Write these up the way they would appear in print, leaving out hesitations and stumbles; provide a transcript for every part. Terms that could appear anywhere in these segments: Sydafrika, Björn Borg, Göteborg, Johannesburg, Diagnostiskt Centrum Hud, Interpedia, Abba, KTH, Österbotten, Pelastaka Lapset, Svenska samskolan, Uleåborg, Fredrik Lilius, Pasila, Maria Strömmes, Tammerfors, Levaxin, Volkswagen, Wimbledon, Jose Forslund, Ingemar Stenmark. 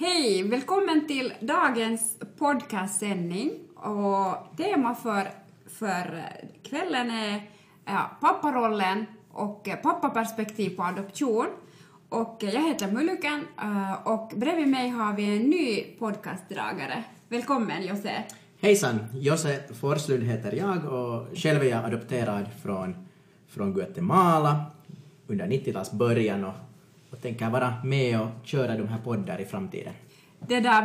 Hej, välkommen till dagens podcastsändning. Och tema för kvällen är papparollen och pappaperspektiv på adoption. Och jag heter Mulluken och bredvid mig har vi en ny podcastdragare. Välkommen Jose. Hejsan, Jose Forslund heter jag och själv är jag adopterad från Guatemala under 90-tals början och tänker vara med och köra de här poddar i framtiden.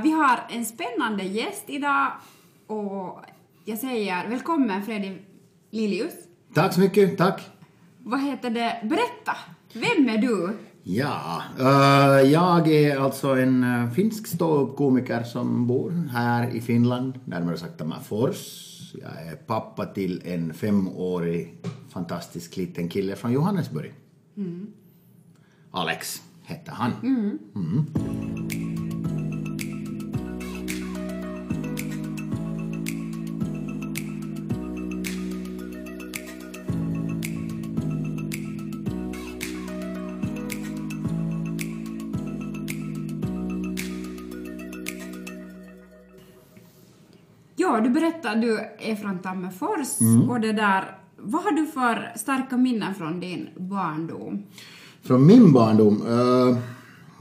Vi har en spännande gäst idag och jag säger välkommen Fredrik Lilius. Tack så mycket, tack. Vad heter det? Berätta, vem är du? Ja, jag är alltså en finsk ståuppkomiker som bor här i Finland, närmare sagt Tammerfors. Jag är pappa till en 5-årig fantastisk liten kille från Johannesburg. Mm. Alex hette han. Mm. Mm. Ja, du berättade du är från Tammerfors och det där. Vad har du för starka minnen från din barndom? Från min barndom?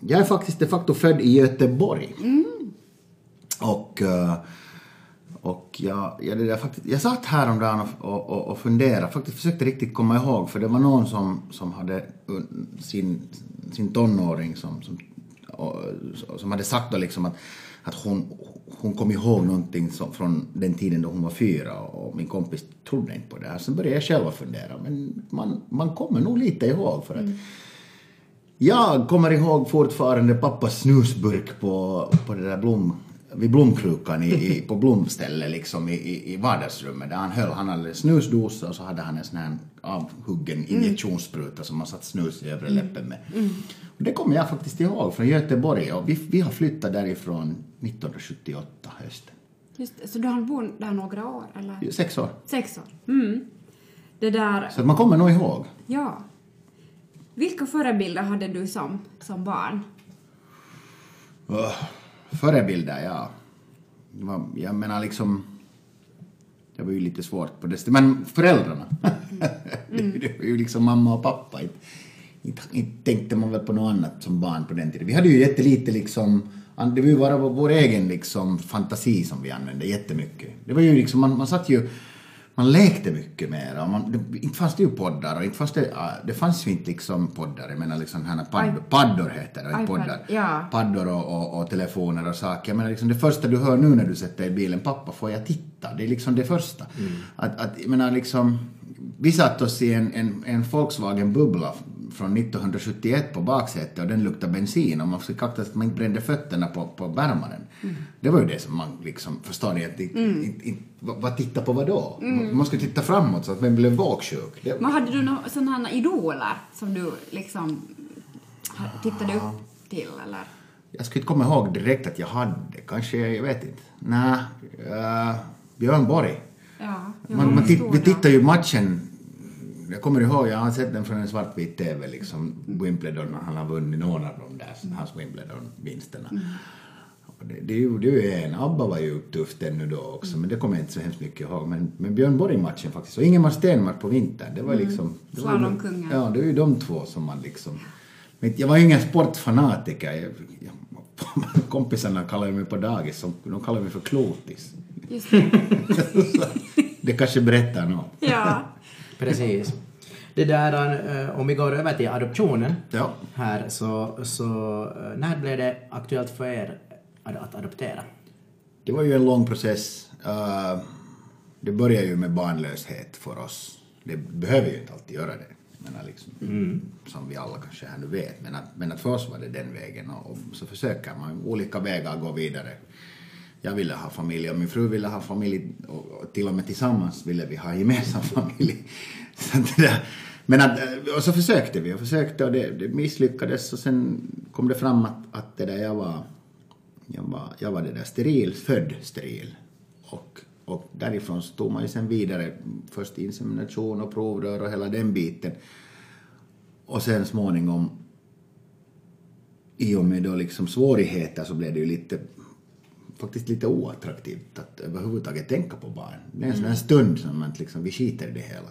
Jag är faktiskt de facto född i Göteborg. Mm. Och jag satt häromdagen och funderade. Faktiskt försökte riktigt komma ihåg. För det var någon som hade sin tonåring som hade sagt då liksom att hon kom ihåg någonting från den tiden då hon var 4 och min kompis trodde inte på det här. Sen började jag själv fundera, men man kommer nog lite ihåg för att jag kommer ihåg fortfarande pappas snusburk på det där vid blomkrukan på blomstället liksom i vardagsrummet där han hade en snusdosa och så hade han en sån här avhuggen injektionsspruta som man satt snus i övre läppen med. Mm. Och det kommer jag faktiskt ihåg från Göteborg och vi har flyttat därifrån 1978 hösten. Just det, så du har bott där några år eller? 6 år. 6 år. Mm. Det där. Så man kommer nog ihåg. Ja. Vilka förebilder hade du som barn? Förebilder, ja. Jag menar liksom, det var ju lite svårt på det. Men föräldrarna. Det var ju liksom mamma och pappa. Inte tänkte man väl på något annat som barn på den tiden. Vi hade ju jättelite liksom, det var ju bara vår egen liksom fantasi som vi använde jättemycket. Det var ju liksom, man satt ju, man lekte mycket mer. Och inte fanns det ju poddar. Och inte fanns det fanns ju inte liksom poddar. Jag menar liksom här paddor heter det. Poddar. Ja. Paddor och telefoner och saker. Jag menar liksom det första du hör nu när du sätter i bilen. Pappa, får jag titta? Det är liksom det första. Mm. Jag menar liksom, vi satt oss i en Volkswagen bubbla från 1971 på baksätet och den luktade bensin och man fick akta att man inte brände fötterna på värmaren. Mm. Det var ju det som man liksom förstår att vad titta på vad då? Man skulle titta framåt så att man blev vaksjuk. Men hade du några sådana idoler som du liksom tittade upp till eller? Jag skulle inte komma ihåg direkt att jag hade, kanske, jag vet inte. Nej, Björn Borg. Ja, vi tittar ju matchen. Jag kommer ihåg, jag har sett den från en svartvit tv liksom, Wimbledon, han har vunnit någon av de där hans Wimbledon-vinsterna. Det är ju en, Abba var ju tufft ännu då också, men det kommer jag inte så hemskt mycket ihåg, men Björn Borg-matchen faktiskt, och Ingemar Stenmark på vintern, det var liksom slalomkungen. Ja, det är ju de två som man liksom, men jag var ingen sportfanatiker, kompisarna kallade mig på dagis, de kallade mig för klotis. Just det. Det kanske berättar något. Ja. Precis. Det där, om vi går över till adoptionen här, så när blev det aktuellt för er att adoptera? Det var ju en lång process. Det började ju med barnlöshet för oss. Det behöver ju inte alltid göra det. Men liksom, som vi alla kanske här nu vet. Men att för oss var det den vägen och så försöker man olika vägar gå vidare. Jag ville ha familj och min fru ville ha familj och till och med tillsammans ville vi ha gemensam familj. Så det där. Och så försökte vi och det misslyckades och sen kom det fram att det där jag var det där född steril och därifrån stod man ju sen vidare först insemination och provrör och hela den biten och sen småningom i och med då liksom svårigheter så blev det ju lite, faktiskt lite oattraktivt att överhuvudtaget tänka på barn. Det är en sån här stund som man liksom, vi skiter i det hela.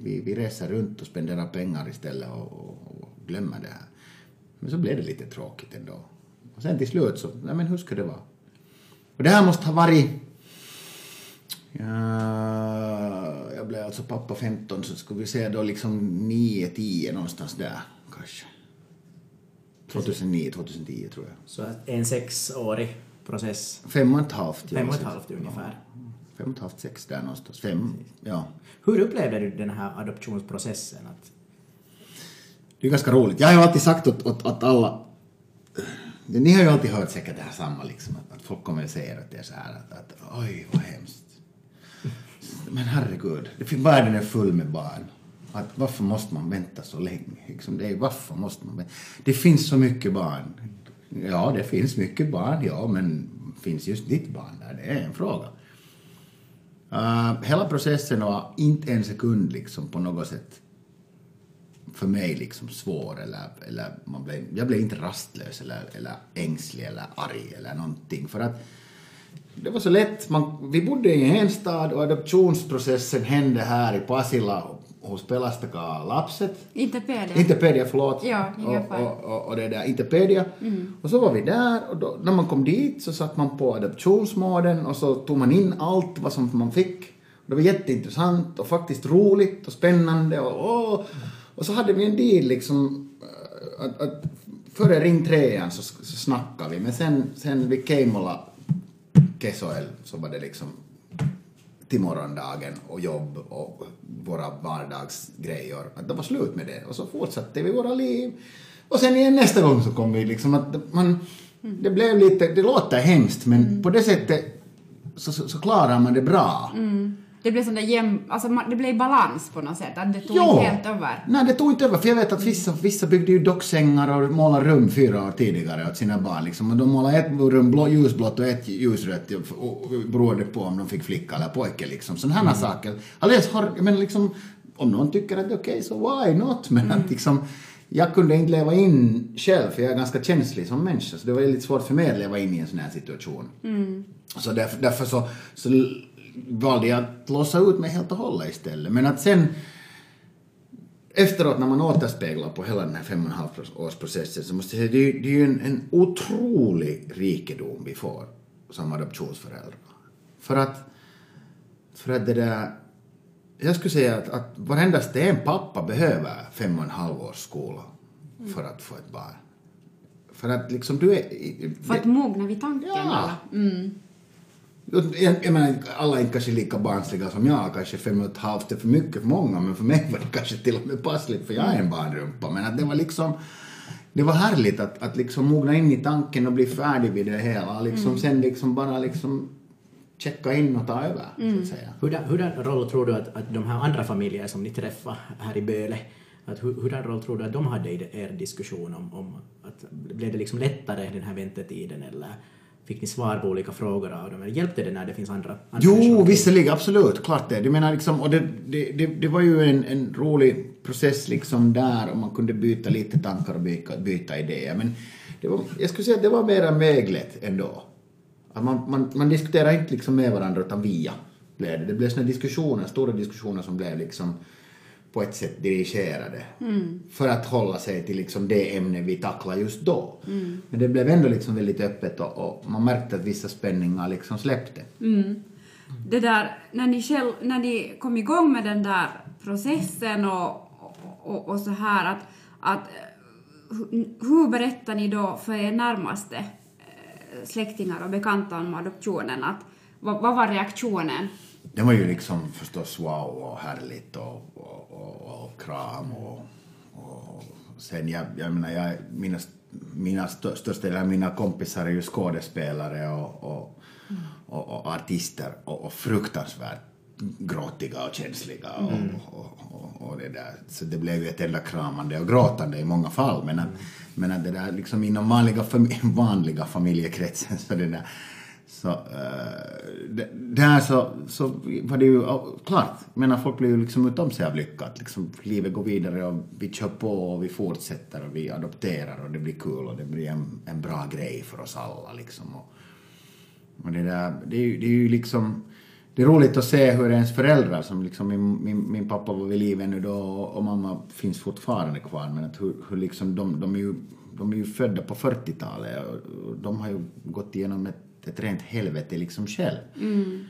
Vi reser runt och spenderar pengar istället och glömmer det här. Men så blev det lite tråkigt ändå. Och sen till slut så, nej men hur ska det vara? Och det här måste ha varit... jag blev alltså pappa 15 så skulle vi säga då liksom 9-10 någonstans där kanske. 2009-2010 tror jag. Så en 6-årig process. 5,5. 5,5 ungefär. 5,5-6 där någonstans. 5, ja. Hur upplevde du den här adoptionsprocessen? Att... Det är ganska roligt. Jag har ju alltid sagt att alla... Ni har ju alltid hört säkert det här samma liksom, att folk kommer och säger att det är så här att oj vad hemskt. Men herregud, världen är full med barn. Att varför måste man vänta så länge? Liksom det är, varför måste man vänta? Det finns så mycket barn. Ja, det finns mycket barn, ja, men finns just ditt barn där? Det är en fråga. Hela processen var inte en sekund liksom, på något sätt för mig liksom, svår. Eller jag blev inte rastlös eller ängslig eller arg eller någonting. För att det var så lätt. Vi bodde i en hemstad och adoptionsprocessen hände här i Pasila hos Pelastaka Lapset. Interpedia, förlåt. Ja, och det där Interpedia. Mm. Och så var vi där och då, när man kom dit så satt man på adoptionsmåden och så tog man in allt vad som man fick. Och det var jätteintressant och faktiskt roligt och spännande och så hade vi en deal liksom att före ringtrean så snackade vi, men sen vi keimola Kesoel så var det liksom till morgondagen och jobb och våra vardagsgrejer. Att det var slut med det och så fortsatte vi våra liv. Och sen igen nästa gång så kom vi liksom att man, det blev lite, det låter hemskt men på det sättet så klarar man det bra. Mm. Det blev sån där det blev balans på något sätt, att det tog inte helt över. Nej, det tog inte över, för jag vet att vissa byggde ju docksängar och målade rum 4 år tidigare åt sina barn liksom, och de målade ett rum ljusblått och ett ljusrött och beroende på om de fick flicka eller pojke liksom, sådana här saker. Alltså, men liksom, om någon tycker att det är okej, så why not, men att liksom jag kunde inte leva in själv, för jag är ganska känslig som människa, så det var lite svårt för mig att leva in i en sån här situation. Så därför så valde jag att låsa ut mig helt och hålla istället. Men att sen efteråt när man återspeglar på hela den här 5,5-årsprocessen så måste jag säga, det är ju en otrolig rikedom vi får som adoptionsföräldrar. För att det där, jag skulle säga att varenda en pappa behöver 5,5 års skola för att få ett barn. För att liksom du är... För att mogna vid tanken. Ja. Jag menar, alla är kanske lika barnsliga som jag, kanske 5,5 är för mycket för många, men för mig var det kanske till och med passligt, för jag är en barnrumpa, men att det var liksom, det var härligt att liksom mogna in i tanken och bli färdig vid det hela, liksom, sen liksom bara liksom checka in och ta över, så att säga. Hur roll tror du att de här andra familjer som ni träffar här i Böle, att hur roll tror du att de hade i er diskussion om att blev det liksom lättare den här väntetiden, eller fick ni svar på olika frågor av dem? Hjälpte det när det finns andra jo, visserligen, absolut, klart det. Du menar liksom, och det var ju en rolig process liksom där, och man kunde byta lite tankar och byta idéer. Men det var, jag skulle säga att det var mera mögligt ändå. Att man diskuterar inte liksom med varandra, utan via. Det blev såna diskussioner, stora diskussioner som blev liksom på ett sätt dirigerade för att hålla sig till liksom det ämne vi tacklar just då. Men det blev ändå liksom väldigt öppet och man märkte att vissa spänningar liksom släppte. Det där, när ni kom igång med den där processen och så här, att hur berättar ni då för er närmaste släktingar och bekanta om adoptionen? Vad var reaktionen? Det var ju liksom förstås wow och härligt och kram och sen jag menar mina största eller mina kompisar är ju skådespelare och artister och fruktansvärt gråtiga och känsliga och det där, så det blev ju ett enda kramande och gråtande i många fall, men att det där liksom inom vanliga familjekretsen så det där Så där så var det ju klart. Men folk blir ju liksom utom sig av lyckat. Liksom, livet går vidare och vi kör på och vi fortsätter och vi adopterar och det blir kul och det blir en bra grej för oss alla. Liksom. Och det där, det är ju liksom... Det är roligt att se hur ens föräldrar, som liksom min pappa var vid liv ännu då och mamma finns fortfarande kvar, men att hur liksom de är ju födda på 40-talet och de har ju gått igenom ett rent helvete liksom själv. Mm.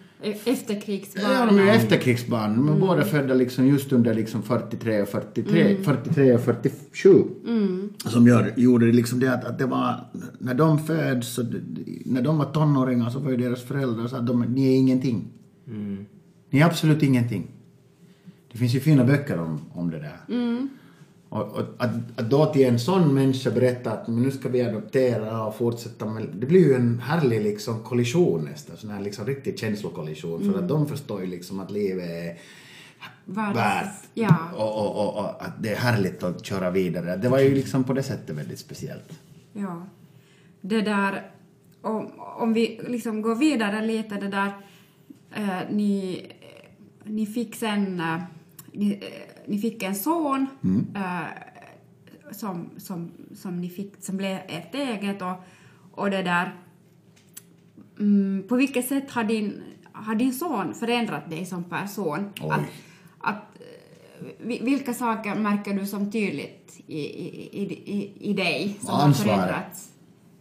Efterkrigsbarn. Ja, de är efterkrigsbarn. De är båda födda liksom just under liksom 43 och 47. Mm. Som gjorde det liksom det att det var, när de föds, så, när de var tonåringar, så var ju deras föräldrar så att ni är ingenting. Mm. Ni är absolut ingenting. Det finns ju fina böcker om det där. Mm. Och att då till en sån människa berätta att nu ska vi adoptera och fortsätta med, det blir ju en härlig liksom kollision nästan, sån här liksom riktig känslokollision, för att de förstår ju liksom att livet är värt, ja. och att det är härligt att köra vidare. Det var ju liksom på det sättet väldigt speciellt. Ja, det där, om vi liksom går vidare lite, det där, ni fick sen... Ni fick en son som ni fick, som blev ert eget och det där. På vilket sätt har din son förändrat dig som person? Att vilka saker märker du som tydligt i dig som har förändrats?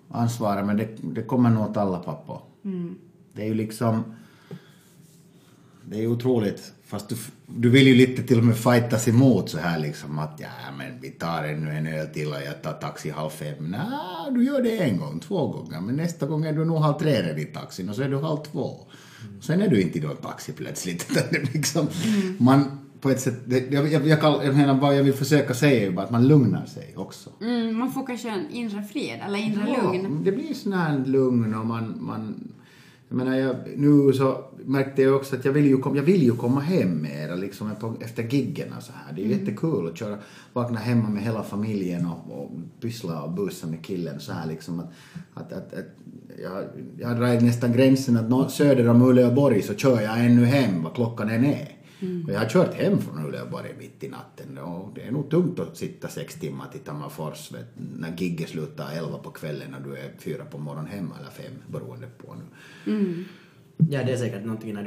Ansvaret, men det kommer nog åt alla pappor. Mm. Det är ju liksom... Det är otroligt. Fast du vill ju lite till och med fightas emot så här liksom att men vi tar ännu en öl till och jag tar taxi 5:30. Nej, du gör det en gång, två gånger. Men nästa gång är du nog 3:30 i taxin och så är du 2:30. Och sen är du inte då en taxi plötsligt. Liksom, man på ett sätt, jag vill försöka säga bara att man lugnar sig också. Mm, man får kanske en inre fred eller lugn. Det blir sån här lugn och man jag menar, nu så märkte jag också att jag vill ju komma hem mer liksom efter giggarna så här. Det är ju jättekul att vakna hemma med hela familjen och pyssla och bussa med killen så här liksom att jag drar nästan gränsen att söder om Uleåborg så kör jag ännu hem vad klockan än är. Och jag har kört hem från Uleåborg mitt i natten och det är nog tungt att sitta 6 timmar till Tammerfors när gigget slutar 11 på kvällen och du är 4 på morgonen hemma eller 5 beroende på nu. Mm. Ja, det är säkert någonting när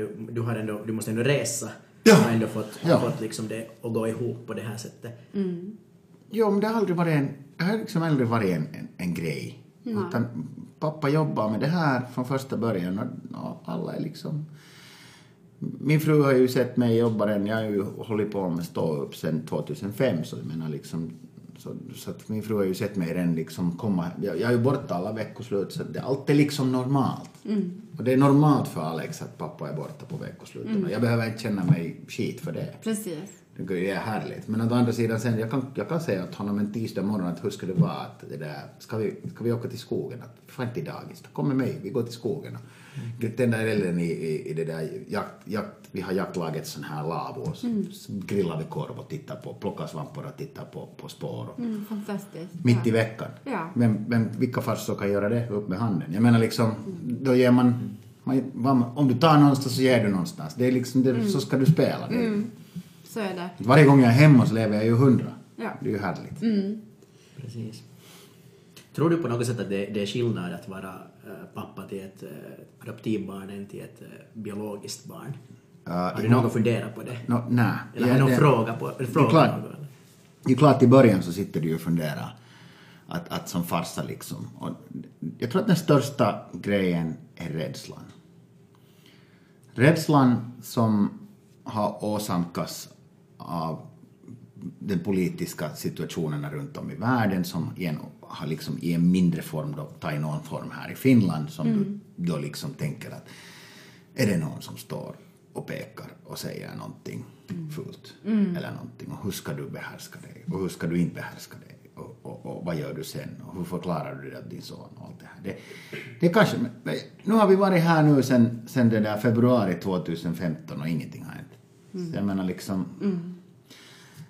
du måste ändå resa. Ja. Du har ändå fått liksom det att gå ihop på det här sättet. Mm. Ja, men det har aldrig varit en grej. Ja. Utan pappa jobbar med det här från första början och alla är liksom... Min fru har ju sett mig jobba den. Jag har ju hållit på med stå upp sedan 2005. Så jag menar liksom... Så att min fru har ju sett mig redan liksom komma... Jag är ju borta alla veckoslut. Så allt är liksom normalt. Mm. Och det är normalt för Alex att pappa är borta på veckoslutet. Mm. Jag behöver inte känna mig skit för det. Precis. Det är härligt. Men å andra sidan sen... Jag kan säga att honom en tisdag morgon att hur ska det vara att det där... Ska vi åka till skogen? Att fan till dagis. Kom med mig. Vi går till skogen. Den där elden i det där jakt, vi har jaktlaget sån här lavo, så grillar vi korv och tittar på, plockar svampor och tittar på spår och, fantastiskt. Mitt i veckan. Ja. Vilka farsor kan göra det upp med handen? Jag menar liksom, då ger man om du tar någonstans så ger du någonstans. Det är liksom, så ska du spela. Så är det. Varje gång jag är hemma så lever jag ju 100. Ja. Det är ju härligt. Mm. Precis. Tror du på något sätt att det är skillnad att vara pappa till ett adoptivbarn än till ett biologiskt barn? Har du någon att fundera på det? Nej. Eller har du någon fråga på det? Det är klart, i början så sitter du ju och funderar att som farsa liksom. Och jag tror att den största grejen är rädslan. Rädslan som har åsamkats av den politiska situationen runt om i världen som har liksom i en mindre form då, ta i någon form här i Finland som du då liksom tänker att är det någon som står och pekar och säger någonting fult eller någonting, och hur ska du behärska det och hur ska du inte behärska det och vad gör du sen och hur förklarar du det att din son och allt det här det kanske, men nu har vi varit här nu sen det där februari 2015 och ingenting har hänt så jag menar liksom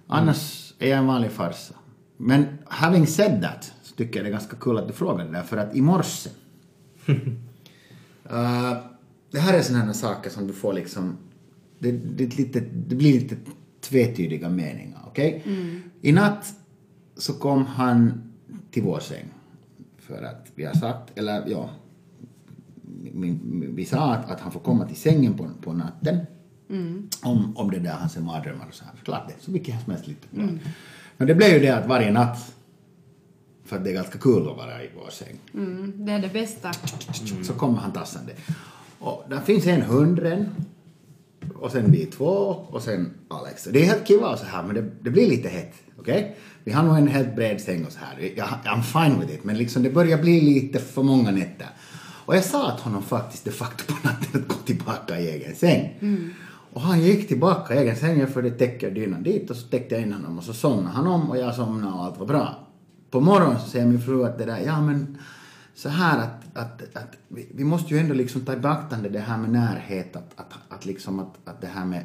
annars är jag en vanlig farsa. Men having said that, så tycker jag det är ganska kul att du frågar det där. För att i morse Det här är sådana saker som du får liksom, det blir lite tvetydiga meningar, okej? Okay? Mm. I natt så kom han till vår säng för att vi har sagt, eller ja, vi sa att han får komma till sängen på natten. Mm. Om det där hans mardrömmar och så här. Klart det, så mycket som helst lite. Mm. Men det blev ju det att varje natt, för att det är ganska kul att vara i vår säng. Mm, det är det bästa. Mm. Så kommer han tassande. Och där finns en hundren, och sen vi två, och sen Alex. Och det är helt kul så här, men det blir lite hett. Okej? Okay? Vi har nog en helt bred säng och så här. I'm fine with it, men liksom det börjar bli lite för många nätter. Och jag sa att honom faktiskt de facto på natten att gå tillbaka i egen säng. Mm. Och han gick tillbaka i egen säng, för det täcker dynan dit. Och så täckte jag in honom och så somnade han om och jag somnade och allt var bra. På morgonen så säger min fru att det där, ja men så här att vi måste ju ändå liksom ta i beaktande det här med närhet. Att det här med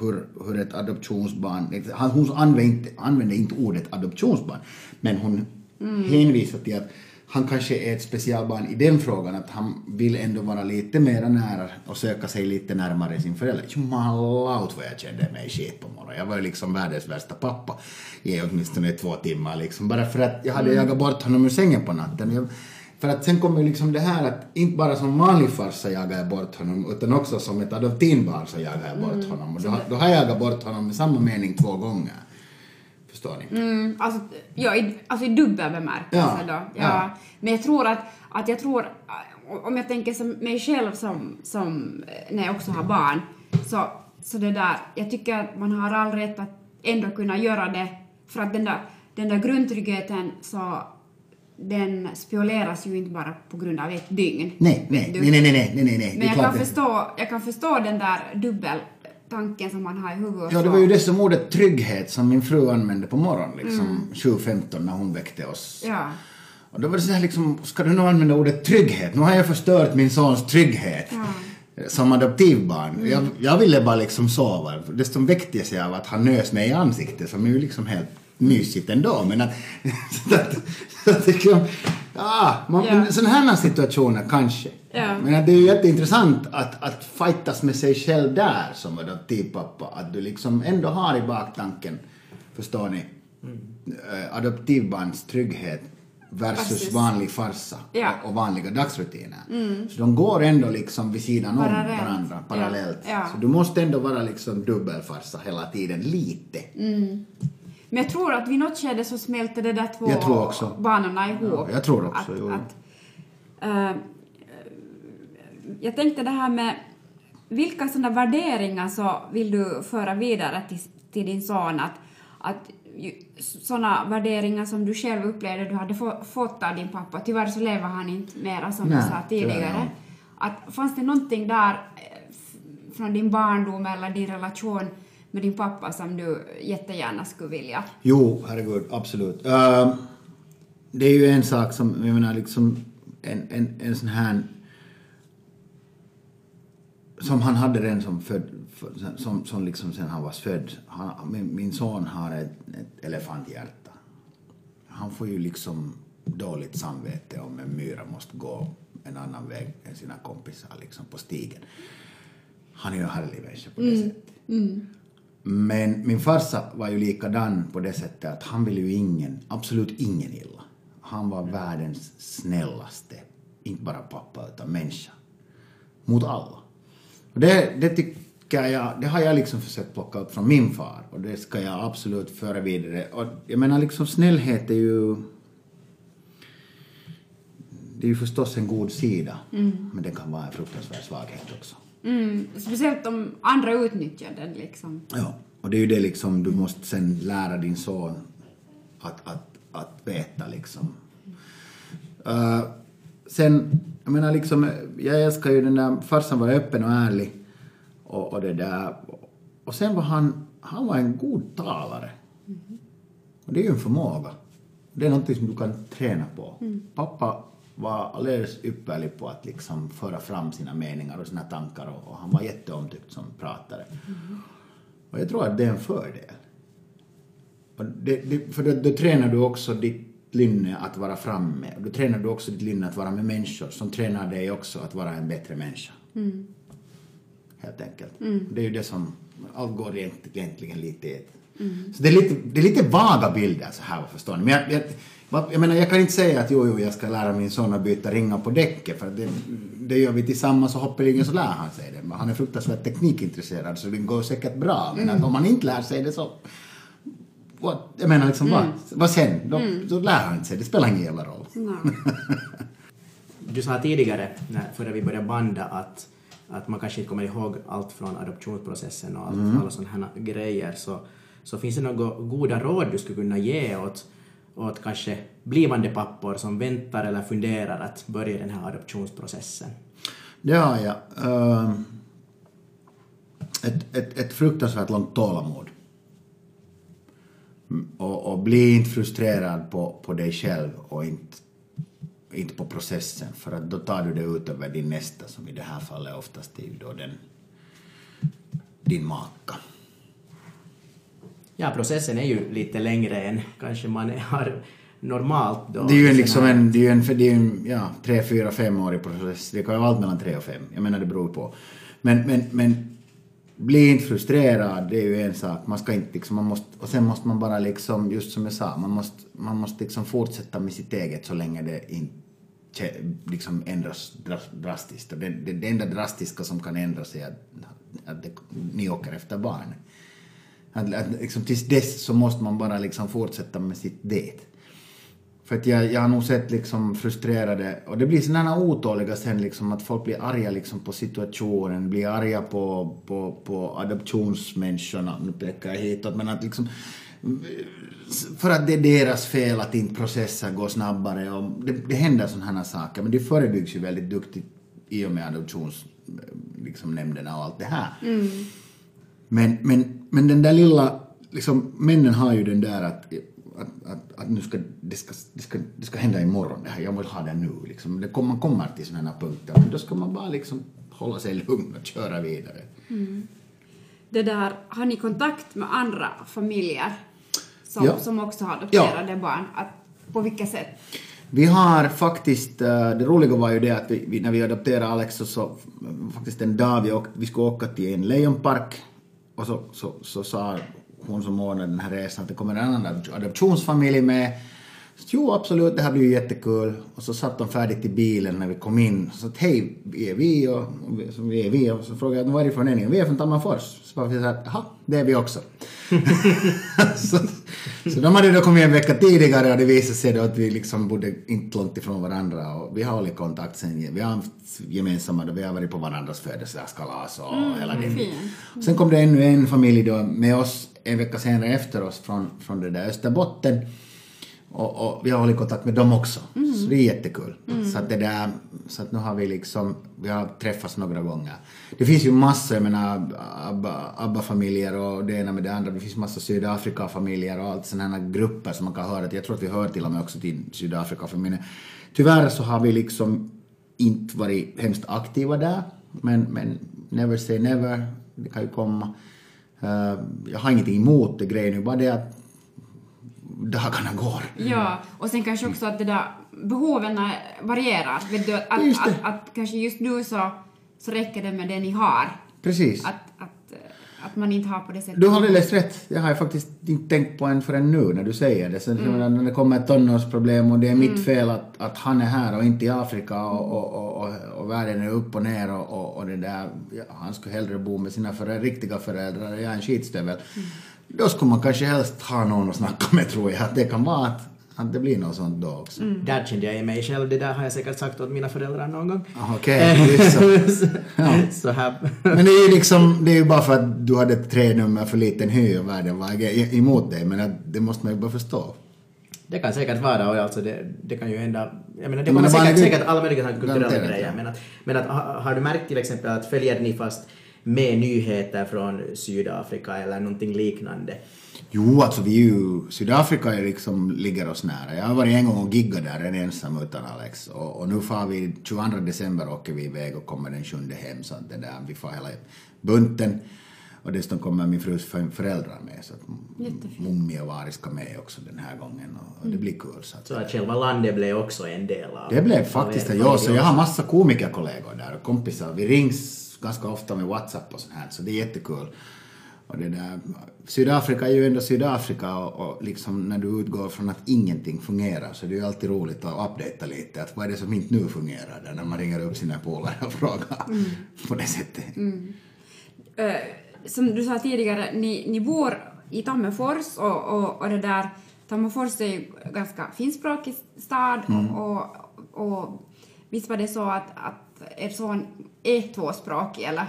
hur ett adoptionsbarn, hon använde inte ordet adoptionsbarn, men hon hänvisade till att han kanske är ett specialbarn i den frågan, att han vill ändå vara lite mer nära och söka sig lite närmare sin förälder. Jumalaut vad jag kände mig shit på morgonen. Jag var ju liksom världens värsta pappa i åtminstone 2 timmar liksom. Bara för att jag hade jagat bort honom ur sängen på natten. För att sen kommer liksom det här att inte bara som vanlig farsa jagar jag bort honom, utan också som ett adoptinbarn så jagar jag bort honom. Och då har jag jagat bort honom i samma mening 2 gånger. Alltså i dubbel bemärkelse då. Men jag tror att jag tror, om jag tänker som mig själv som när jag också har barn, så det där, jag tycker att man har all rätt att ändå kunna göra det, för att den där grundtryggheten, så den spioleras ju inte bara på grund av ett dygn. Nej. Men jag kan förstå den där dubbel tanken som man har i huvudet. Ja, det var ju det som ordet trygghet som min fru använde på morgonen liksom 7:15 när hon väckte oss. Ja. Och då var det så här liksom, ska du nu använda ordet trygghet? Nu har jag förstört min sons trygghet. Ja. Som adoptivbarn. Mm. Jag ville bara liksom sova. Det som väckte sig av att han nös mig i ansiktet, som är ju liksom helt mysigt ändå, men att så att liksom, sådana här situationer kanske. Yeah. Men det är ju jätteintressant att fightas med sig själv där som adoptivpappa, att du liksom ändå har i baktanken, förstår ni, adoptivbarns trygghet versus vanlig farsa och vanliga dagsrutiner. Mm. Så de går ändå liksom vid sidan om varandra parallellt. Yeah. Så du måste ändå vara liksom dubbelfarsa hela tiden, lite. Mm. Men jag tror att vid något skede så smälter det där 2 banorna ihop. Ja, jag tror också. Jag tänkte det här med vilka sådana värderingar så vill du föra vidare till din son, att sådana värderingar som du själv upplevde du hade fått av din pappa. Tyvärr så lever han inte mera, som du sa tidigare. Att, fanns det någonting där från din barndom eller din relation med din pappa som du jättegärna skulle vilja? Jo, herregud, absolut. Det är ju en sak som, jag menar liksom en sån här som han hade den som liksom sen han var född. Min son har ett elefanthjärta. Han får ju liksom dåligt samvete om en myra måste gå en annan väg än sina kompisar liksom på stigen. Han är ju en härlig människa på det sättet. Mm. Men min farsa var ju likadan på det sättet att han ville ju absolut ingen illa. Han var världens snällaste, inte bara pappa utan människa. Mot alla. Och det tycker jag, det har jag liksom försökt plocka upp från min far. Och det ska jag absolut föra vidare. Och jag menar liksom snällhet är ju, det är ju förstås en god sida. Mm. Men det kan vara en fruktansvärd svaghet också. Mm, speciellt om andra utnyttjar den liksom. Ja, och det är ju det liksom, du måste sen lära din son att veta liksom. Sen, jag menar liksom, jag älskar ju den där, farsan var öppen och ärlig och det där. Och sen var han var en god talare. Mm. Och det är ju en förmåga. Det är någonting som du kan träna på. Mm. Pappa var alldeles ypperlig på att liksom föra fram sina meningar och sina tankar, och han var jätteomtyckt som pratare. Mm. Och jag tror att det är en fördel. Och för då tränar du också ditt lynne att vara framme. Och då tränar du också ditt lynne att vara med människor som tränar dig också att vara en bättre människa. Mm. Helt enkelt. Mm. Det är ju det som allt går egentligen lite i. Mm. Så det är lite vaga bilder så här, förstår ni. Men jag menar, jag kan inte säga att jo, jag ska lära min son att byta ringar på däcket, för det gör vi tillsammans och hoppeligen så lär han sig det. Men han är fruktansvärt teknikintresserad så det går säkert bra, men att om man inte lär sig det så jag menar liksom, vad sen? Då lär han sig, det spelar ingen jävla roll. No. Du sa tidigare, förrän vi började banda, att man kanske inte kommer ihåg allt från adoptionsprocessen och alla sådana här grejer, så finns det några goda råd du skulle kunna ge åt kanske blivande pappor som väntar eller funderar att börja den här adoptionsprocessen? Ja. Ett fruktansvärt långt tålamod. Och bli inte frustrerad på dig själv och inte på processen, för att då tar du det ut över din nästa, som i det här fallet oftast är då din maka. Ja, processen är ju lite längre än kanske man har normalt då. Det är ju en 3-5-årig process. Det kan ju vara allt mellan 3 och 5. Jag menar, det beror på. Men bli inte frustrerad, det är ju en sak. Man ska inte liksom, och sen måste man bara liksom, just som jag sa, man måste liksom fortsätta med sitt eget så länge det inte liksom ändras drastiskt. Och det enda drastiska som kan ändras är att ni åker efter barn. Att liksom, tills dess så måste man bara liksom fortsätta med sitt det. För att jag har nog sett liksom frustrerade, och det blir sådana otåliga sen liksom, att folk blir arga liksom på situationen, blir arga på adoptionsmänniskorna, nu pekar jag hitåt, men att liksom, för att det är deras fel att inte processer går snabbare, och det händer sådana här saker, men det förebyggs ju väldigt duktigt i och med adoptionsnämnderna och allt det här. Mm. Men den där lilla liksom, männen har ju den där att nu ska det ska hända imorgon det här, jag måste ha det nu liksom. Man kommer till sådana här punkter, men då ska man bara liksom hålla sig lugn och köra vidare. Mm. Det där, har ni kontakt med andra familjer som också har adopterade barn, att på vilka sätt? Vi har faktiskt, det roliga var ju det att vi, när vi adopterade Alex, så faktiskt en dag vi skulle åka till en lejonpark. Och så sa hon som ordnade den här resan att det kommer en annan adoptionsfamilj med. Så, jo, absolut, det här blir ju jättekul. Och så satt de färdigt i bilen när vi kom in. Så att hej, vi är vi. Och så frågade jag, varifrån är ni? Vi är från Tammerfors. Så var vi så här, jaha, det är vi också. så de hade då kommit en vecka tidigare, och det visade sig då att vi liksom bodde inte långt ifrån varandra. Och vi har hållit kontakt sen. Vi har haft gemensamma, då vi har varit på varandras födelsedagskalas och hela det. Och sen kom det ännu en familj då med oss en vecka senare efter oss från det där Österbotten. Och vi har hållit kontakt med dem också. Mm. Så det är jättekul. Mm. Så att nu har vi liksom, vi har träffats några gånger. Det finns ju massor, jag menar, Abba-familjer och det ena med det andra. Det finns massor Sydafrika-familjer och allt sådana här grupper som man kan höra till. Jag tror att vi hör till och med också till Sydafrika-familjer. Tyvärr så har vi liksom inte varit hemskt aktiva där. Men never say never. Det kan ju komma. Jag har ingenting emot det grejen. Bara det att dagarna går. Ja, och sen kanske också att det där, behoven varierar. Vet du, att kanske just nu så räcker det med det ni har. Precis. Att man inte har på det sättet. Du har alldeles rätt. Det har jag faktiskt inte tänkt på än förrän nu när du säger det. Sen när det kommer ett tonårsproblem och det är mitt fel att han är här och inte i Afrika och världen är upp och ner och det där. Ja, han skulle hellre bo med sina riktiga föräldrar och jag är en skitstövel. Mm. Då skulle man kanske helst ha någon att snacka med, tror jag. Det kan vara att det blir något sånt då också. Mm. Där kände jag mig själv. Det där har jag säkert sagt åt mina föräldrar någon gång. Okej, så. Ja. Så här. Men det är ju liksom, det är ju bara för att du hade 3 nummer för liten hy och världen var emot dig. Men det måste man ju bara förstå. Det kan säkert vara, och alltså det kan ju hända. Jag menar, det kommer säkert alla möjliga kulturella grejer. Men att, har du märkt till exempel att följer ni fast med nyheter från Sydafrika eller någonting liknande? Jo, alltså Sydafrika är liksom, ligger oss nära. Jag har varit en gång och giggat där, en ensam utan Alex. Och nu far vi, 22 december åker vi iväg och kommer den 7 hem. Så det där, vi får hela bunten. Och dessutom kommer min frus föräldrar med, så att mummi och Varis ska med också den här gången, och det blir kul. Så att själva landet blev också en del av... Det blev faktiskt det, ja, så jag har massa komikerkollegor där och kompisar. Vi rings ganska ofta med WhatsApp och sånt här, så det är jättekul. Och det där, Sydafrika är ju ändå Sydafrika, och liksom när du utgår från att ingenting fungerar, så det är ju alltid roligt att uppdatera lite att vad är det som inte nu fungerar där, när man ringer upp sina polare och frågar på det sättet. Mm. Som du sa tidigare, ni bor i Tammerfors, och det där, Tammerfors är ju ganska finspråkig stad, och visst var det så att er son är tvåspråkig, eller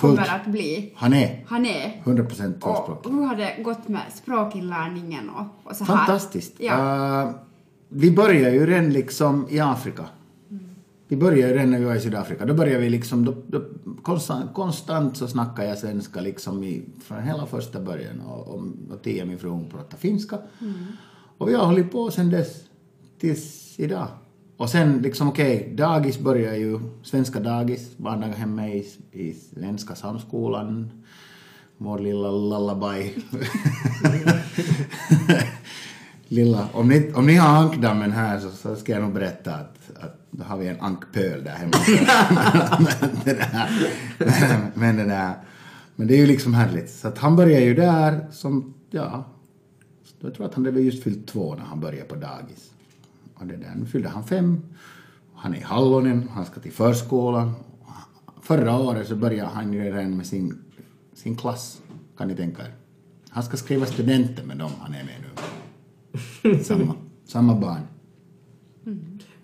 kommer att bli? Han är 100% tvåspråkig. Och hur har det gått med språkinlärningen och så här? Fantastiskt. Ja. Vi börjar ju redan liksom i Afrika. Vi började redan när vi var i Sydafrika. Då började vi liksom, då konstant så snackade jag svenska liksom från hela första början. Och Tia, min fru, hon pratade finska. Mm. Och jag har hållit på sen dess tills idag. Och sen liksom dagis börjar ju, svenska dagis. Barnen hemma i Svenska samskolan. Vår lilla lullaby. Lilla, om ni har ankdammen här så ska jag nog berätta att då har vi en ankpöl där hemma. Men det är ju liksom härligt. Så att han börjar ju där som, ja, jag tror att han blev just fyllt 2 när han började på dagis. Och det där, nu fyllde han 5. Han är i hallonen, han ska till förskolan. Förra året så började han ju redan med sin klass, kan ni tänka er. Han ska skriva studenter med dem han är med nu. Samma barn.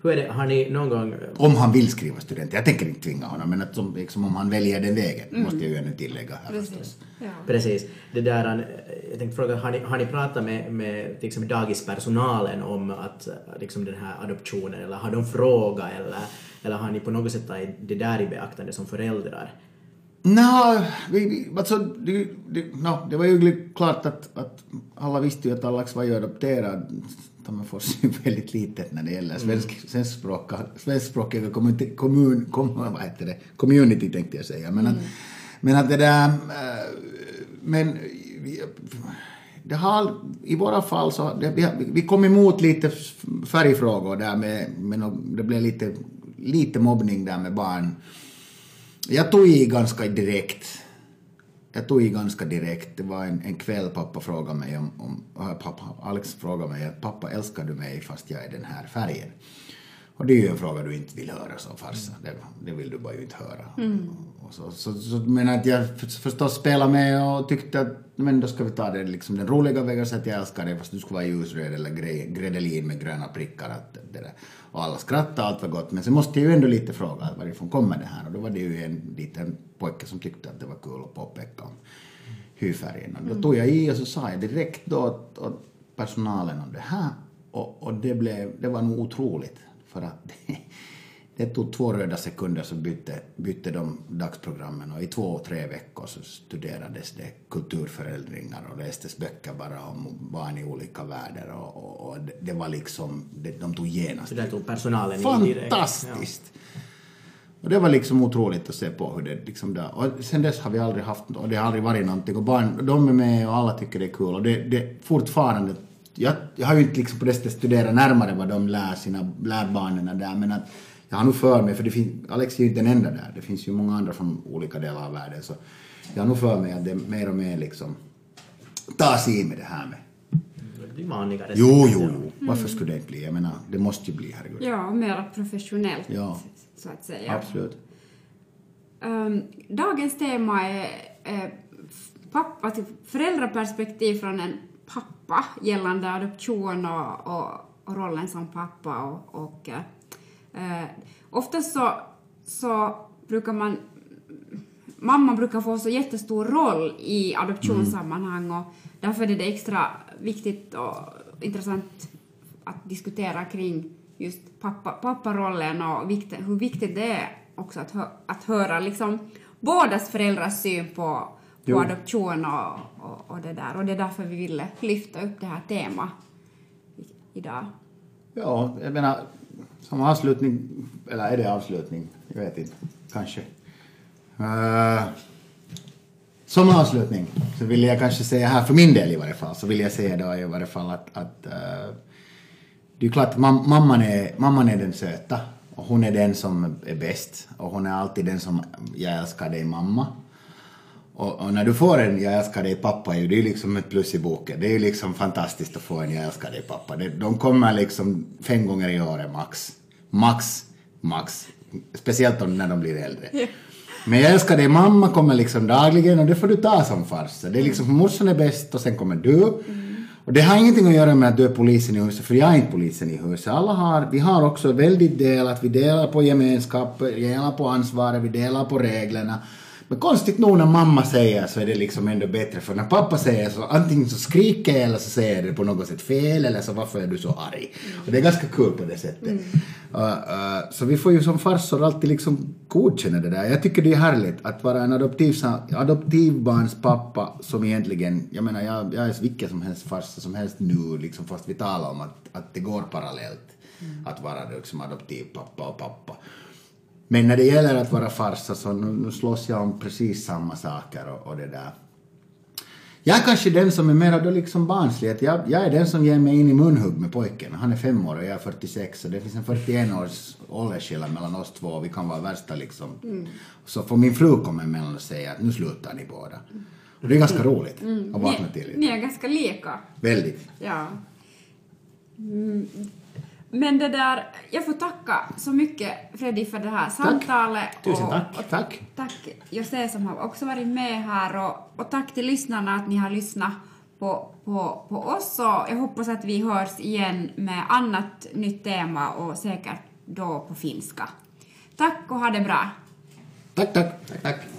Hur är det, har ni någon gång... Om han vill skriva student, jag tänker inte tvinga honom, men att om han väljer den vägen, måste jag ju ännu tillägga här. Precis. Ja. Precis. Det där, jag tänkte fråga, har ni pratat med liksom dagispersonalen om att liksom den här adoptionen, eller har de frågat, eller har ni på något sätt tagit det där i beaktande som föräldrar? Det var ju klart att alla visste ju att Alex var ju adopterad. Tammerfors är ju väldigt litet när det gäller svenskspråkiga community, tänkte jag säga. I våra fall så vi kom emot lite färgfrågor där men det blev lite mobbning där med barn. Jag tog i ganska direkt. Det var en kväll pappa frågade mig Alex frågade mig att pappa, älskar du mig fast jag är den här färgen? Och det är ju en fråga du inte vill höra som farsa. Det vill du bara ju inte höra. Och så men att jag förstås spelade med och tyckte att men då ska vi ta det liksom den roliga vägen, så att jag älskar dig fast du ska vara ljusröd eller gredelin med gröna prickar. Det där. Och alla skrattade, allt var gott, men så måste jag ju ändå lite fråga varifrån kommer det här, och då var det ju en liten pojke som tyckte att det var kul att påpeka om hudfärgen. Då tog jag i och så sa jag direkt då åt personalen om det här, och det var nog otroligt. För att det tog 2 röda sekunder så bytte de dagsprogrammen, och i 2-3 veckor så studerades det kulturförändringar och lästes böcker bara om barn i olika världar, och det var liksom, de tog genast. Så det tog personalen i direkt. Fantastiskt! Ja. Och det var liksom otroligt att se på hur det liksom där. Och sen dess har vi aldrig haft, och det har aldrig varit någonting, och barn, de är med och alla tycker det är kul, och det fortfarande... Jag har ju inte liksom på det sättet studerat närmare vad de lär barnen där, men att jag har nog för mig, för det finns, Alex är ju inte den enda där, det finns ju många andra från olika delar av världen, så jag har nog för mig att det mer och mer liksom tar sig med det här med. Det blir vanligare. Jo. Varför skulle det inte bli? Jag menar, det måste ju bli, herregud. Ja, mer professionellt, så att säga. Absolut. Dagens tema är pappa till föräldraperspektiv från en pappa gällande adoption och rollen som pappa, och oftast så brukar mamman brukar få så jättestor roll i adoptionssammanhang, och därför är det extra viktigt och intressant att diskutera kring just papparollen och hur viktigt det är också att höra liksom bådas föräldrars syn på adoption och det där. Och det är därför vi ville lyfta upp det här temat idag. Ja, jag menar, som avslutning, eller är det avslutning? Jag vet inte, kanske. Som avslutning så vill jag kanske säga här, för min del i varje fall, så vill jag säga då i varje fall att det är klart att mamman är den söta och hon är den som är bäst och hon är alltid den som jag älskar dig mamma. Och när du får en jag älskar dig pappa, det är ju liksom ett plus i boken. Det är ju liksom fantastiskt att få en jag älskar dig pappa. De kommer liksom 5 gånger i året max. Speciellt när de blir äldre. Yeah. Men jag älskar dig mamma kommer liksom dagligen och det får du ta som farsa. Det är liksom morsan är bäst och sen kommer du. Mm. Och det har ingenting att göra med att du är polisen i huset, för jag är inte polisen i huset. Vi har också väldigt delat, vi delar på gemenskap, vi delar på ansvaret, vi delar på reglerna. Men konstigt nog när mamma säger så är det liksom ändå bättre, för när pappa säger så antingen så skriker eller så säger det på något sätt fel eller så varför är du så arg? Och det är ganska kul på det sättet. Mm. Så vi får ju som farsor alltid liksom godkänna det där. Jag tycker det är härligt att vara en adoptivbarns pappa som egentligen, jag menar jag är vilken som helst farsa som helst nu liksom, fast vi talar om att det går parallellt att vara liksom adoptivpappa och pappa. Men när det gäller att vara farsa så nu slåss jag om precis samma saker och det där. Jag är kanske den som är mer då liksom barnslig. Jag är den som ger mig in i munhugg med pojken. Han är 5 år och jag är 46. Och det finns en 41 års åldersskillnad mellan oss två. Och vi kan vara värsta liksom. Mm. Så får min fru komma emellan och säga att nu slutar ni båda. Och det är ganska roligt att vakna till. Ni är ganska leka. Väldigt. Ja. Mm. Men det där, jag får tacka så mycket Fredrik för det här samtalet. Tack. Tusen tack. Och tack Jose som har också varit med här och tack till lyssnarna att ni har lyssnat på oss, och jag hoppas att vi hörs igen med annat nytt tema och säkert då på finska. Tack och ha det bra. Tack.